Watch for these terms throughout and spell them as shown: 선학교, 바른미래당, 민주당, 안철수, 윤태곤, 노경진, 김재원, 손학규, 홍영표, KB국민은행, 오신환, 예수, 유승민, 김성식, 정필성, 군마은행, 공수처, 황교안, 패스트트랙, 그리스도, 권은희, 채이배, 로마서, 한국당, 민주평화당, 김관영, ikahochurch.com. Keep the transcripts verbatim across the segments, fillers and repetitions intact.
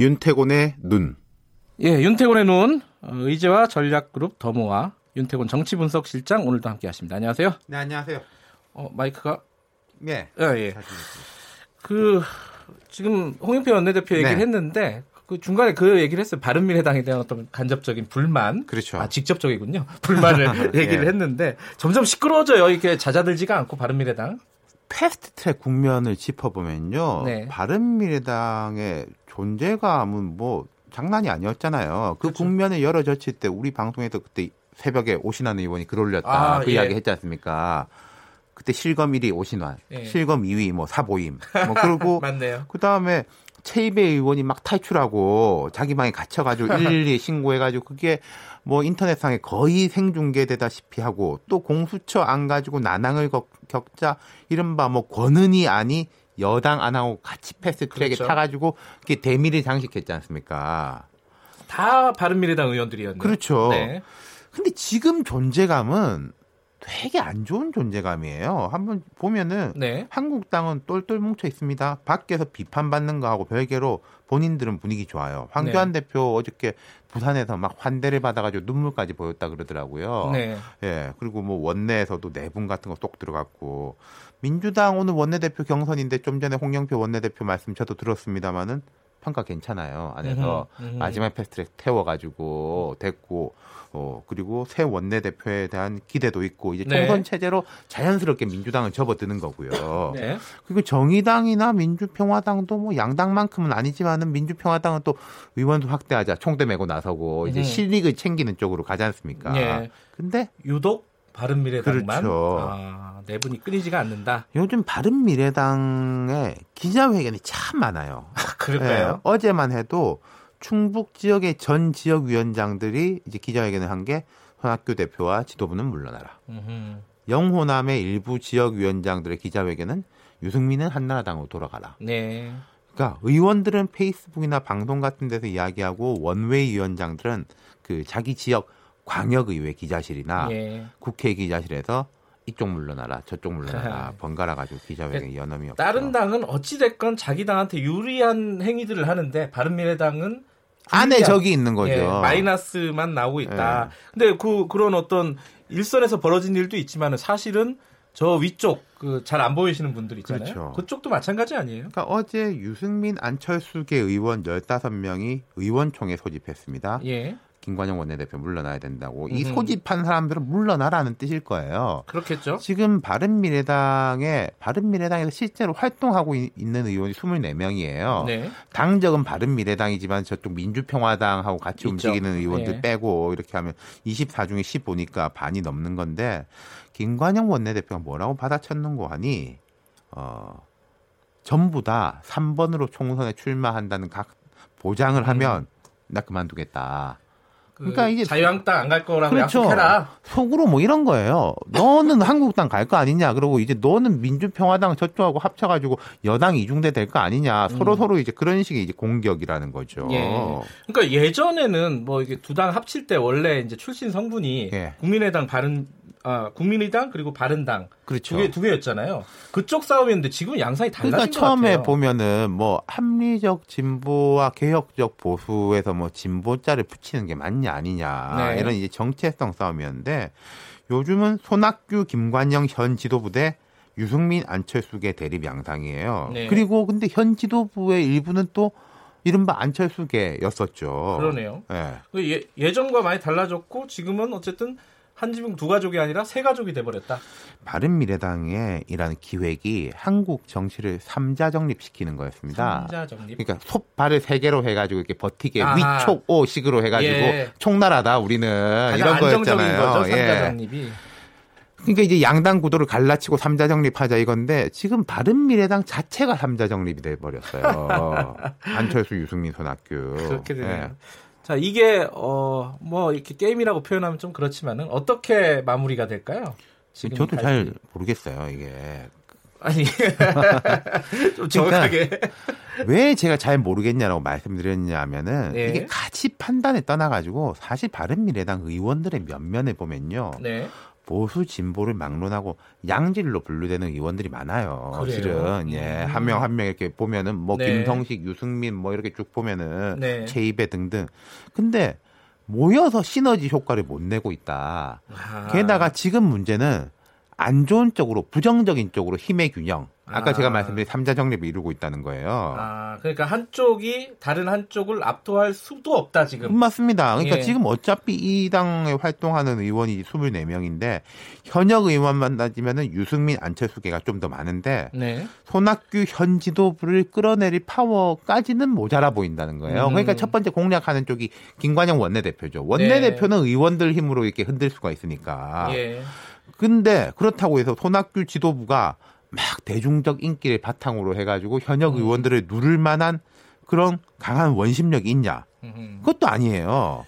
윤태곤의 눈. 예, 윤태곤의 눈. 의제와 전략그룹 더모아 윤태곤 정치분석실장 오늘도 함께하십니다. 안녕하세요. 네, 안녕하세요. 어, 마이크가 네. 예, 예. 그 지금 홍영표 원내대표 얘기를 네. 했는데 그 중간에 그 얘기를 했어요. 바른미래당에 대한 어떤 간접적인 불만, 그렇죠. 아 직접적이군요. 불만을 얘기를 예. 했는데 점점 시끄러워져요. 이렇게 잦아들지가 않고 바른미래당. 패스트트랙 국면을 짚어보면요, 네. 바른미래당의 존재감은 뭐 장난이 아니었잖아요. 그 그렇죠. 국면을 열어젖힐 때 우리 방송에서 그때 새벽에 오신환 의원이 글 올렸다 아, 그 예. 이야기 했지 않습니까? 그때 실검 일 위 오신환, 예. 실검 이 위 뭐 사보임, 뭐 그리고 그 다음에 채이배 의원이 막 탈출하고 자기 방에 갇혀가지고 일일이 신고해가지고 그게 뭐 인터넷상에 거의 생중계되다시피 하고 또 공수처 안 가지고 난항을 겪자 이른바 뭐 권은희 안이 여당 안 하고 같이 패스트트랙에 그렇죠. 타가지고 그게 대미를 장식했지 않습니까? 다 바른미래당 의원들이었네요. 그렇죠. 네. 근데 지금 존재감은 되게 안 좋은 존재감이에요. 한번 보면은 네. 한국당은 똘똘 뭉쳐 있습니다. 밖에서 비판받는 거하고 별개로 본인들은 분위기 좋아요. 황교안 네. 대표 어저께 부산에서 막 환대를 받아가지고 눈물까지 보였다 그러더라고요. 네. 예. 그리고 뭐 원내에서도 내분 같은 거 쏙 들어갔고 민주당 오늘 원내대표 경선인데 좀 전에 홍영표 원내대표 말씀 저도 들었습니다만은 평가 괜찮아요. 안에서 으흠, 으흠. 마지막 패스트트랙 태워가지고 됐고 어, 그리고 새 원내대표에 대한 기대도 있고 이제 총선 네. 체제로 자연스럽게 민주당은 접어드는 거고요. 네. 그리고 정의당이나 민주평화당도 뭐 양당만큼은 아니지만은 민주평화당은 또 의원도 확대하자 총대 메고 나서고 이제 실익을 챙기는 쪽으로 가지 않습니까? 네. 근데 유독 바른미래당만 그렇죠. 아, 내분이 끊이지가 않는다. 요즘 바른미래당의 기자회견이 참 많아요. 아, 그럴까요? 네, 어제만 해도 충북 지역의 전 지역 위원장들이 이제 기자회견을 한 게 선학교 대표와 지도부는 물러나라. 으흠. 영호남의 일부 지역 위원장들의 기자회견은 유승민은 한나라당으로 돌아가라. 네. 그러니까 의원들은 페이스북이나 방송 같은 데서 이야기하고 원외 위원장들은 그 자기 지역 광역의회 기자실이나 예. 국회 기자실에서 이쪽 물러나라 저쪽 물러나라 번갈아가지고 기자회견 연엄이 없죠. 다른 당은 어찌됐건 자기 당한테 유리한 행위들을 하는데 바른미래당은 안에 적이 있는 거죠. 예, 마이너스만 나오고 있다. 예. 근데 그, 그런 어떤 일선에서 벌어진 일도 있지만 사실은 저 위쪽 그 잘 안 보이시는 분들 있잖아요. 그렇죠. 그쪽도 마찬가지 아니에요? 그러니까 어제 유승민 안철수계 의원 열다섯 명이 의원총회 소집했습니다. 예. 김관영 원내대표 물러나야 된다고. 이 소집한 사람들은 물러나라는 뜻일 거예요. 그렇겠죠. 지금 바른미래당에 바른미래당에서 실제로 활동하고 있는 의원이 스물네 명이에요. 네. 당적은 바른미래당이지만 저쪽 민주평화당하고 같이 있죠. 움직이는 의원들 네. 빼고 이렇게 하면 이십사 중에 십오니까 반이 넘는 건데 김관영 원내대표가 뭐라고 받아쳤는고 하니 어, 전부 다 삼 번으로 총선에 출마한다는 각 보장을 음. 하면 나 그만두겠다. 그러니까 이제 자유한국당 안 갈 거라고 그렇죠. 약속해라. 속으로 뭐 이런 거예요. 너는 한국당 갈 거 아니냐. 그러고 이제 너는 민주평화당 저쪽하고 합쳐가지고 여당 이중대 될 거 아니냐. 서로 음. 서로 이제 그런 식의 이제 공격이라는 거죠. 예. 그러니까 예전에는 뭐 이게 두 당 합칠 때 원래 이제 출신 성분이 예. 국민의당 바른 아 국민의당 그리고 바른당 그렇죠. 두 개, 두 개였잖아요. 그쪽 싸움이었는데 지금 양상이 달라진 그러니까 것 같아요. 처음에 보면은 뭐 합리적 진보와 개혁적 보수에서 뭐 진보자를 붙이는 게 맞냐 아니냐 네. 이런 이제 정체성 싸움이었는데 요즘은 손학규 김관영 현 지도부 대 유승민 안철수계 대립 양상이에요. 네. 그리고 근데 현 지도부의 일부는 또 이른바 안철수계였었죠. 그러네요. 네. 예, 예전과 많이 달라졌고 지금은 어쨌든 한 지붕 두 가족이 아니라 세 가족이 돼버렸다. 바른미래당이라는 기획이 한국 정치를 삼자 정립시키는 거였습니다. 삼자 정립. 그러니까 솥발을 세 개로 해가지고 이렇게 버티게 아. 위촉오식으로 해가지고 예. 총나라다 우리는 이런 거였잖아요. 거죠, 삼자 예. 정립이. 그러니까 이제 양당 구도를 갈라치고 삼자 정립하자 이건데 지금 바른미래당 자체가 삼자 정립이 돼버렸어요. 안철수, 유승민, 손학규. 그렇게 되네요. 예. 자, 이게 어, 뭐 이렇게 게임이라고 표현하면 좀 그렇지만은 어떻게 마무리가 될까요? 지금 저도 갈... 잘 모르겠어요, 이게. 아니, 좀 정확하게. 그러니까 왜 제가 잘 모르겠냐라고 말씀드렸냐면은 네. 이게 가치 판단에 떠나가지고 사실 바른미래당 의원들의 면면에 보면요. 네. 보수 진보를 막론하고 양질로 분류되는 의원들이 많아요. 그래요? 실은 예, 한 명 한 명 이렇게 보면은 뭐 네. 김성식, 유승민 뭐 이렇게 쭉 보면은 네. 채이배 등등. 근데 모여서 시너지 효과를 못 내고 있다. 아. 게다가 지금 문제는 안 좋은 쪽으로 부정적인 쪽으로 힘의 균형. 아까 아. 제가 말씀드린 삼자 정립을 이루고 있다는 거예요. 아, 그러니까 한쪽이 다른 한쪽을 압도할 수도 없다 지금. 맞습니다. 그러니까 예. 지금 어차피 이 당에 활동하는 의원이 스물네 명인데 현역 의원만 따지면은 유승민, 안철수계가 좀 더 많은데 네. 손학규 현 지도부를 끌어내릴 파워까지는 모자라 보인다는 거예요. 음. 그러니까 첫 번째 공략하는 쪽이 김관영 원내대표죠. 원내대표는 네. 의원들 힘으로 이렇게 흔들 수가 있으니까. 예. 근데 그렇다고 해서 손학규 지도부가 막 대중적 인기를 바탕으로 해가지고 현역 음. 의원들을 누를 만한 그런 강한 원심력이 있냐? 음. 그것도 아니에요.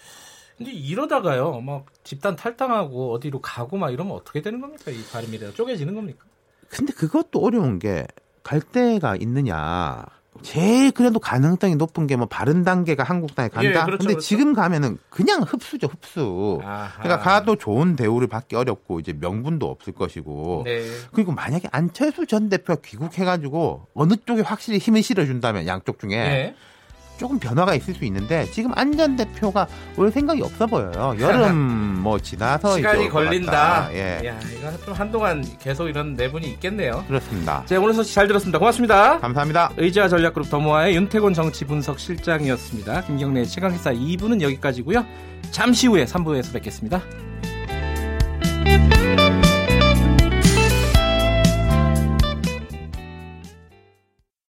근데 이러다가요, 막 집단 탈당하고 어디로 가고 막 이러면 어떻게 되는 겁니까? 이 바른미래당 쪼개지는 겁니까? 근데 그것도 어려운 게 갈 데가 있느냐? 제일 그래도 가능성이 높은 게 뭐 바른 단계가 한국당에 간다. 예, 그렇죠, 근데 그렇죠. 지금 가면은 그냥 흡수죠, 흡수. 아하. 그러니까 가도 좋은 대우를 받기 어렵고 이제 명분도 없을 것이고. 네. 그리고 만약에 안철수 전 대표가 귀국해가지고 어느 쪽에 확실히 힘을 실어준다면 양쪽 중에 네. 조금 변화가 있을 수 있는데 지금 안 전 대표가 올 생각이 없어 보여요. 여름 뭐 지나서 시간이 걸린다. 예. 야, 이거 좀 한동안 계속 이런 내분이 있겠네요. 그렇습니다. 제 오늘 소식 잘 들었습니다. 고맙습니다. 감사합니다. 의지와 전략그룹 더모아의 윤태곤 정치분석실장이었습니다. 김경래의 최강시사 이 부는 여기까지고요. 잠시 후에 삼 부에서 뵙겠습니다.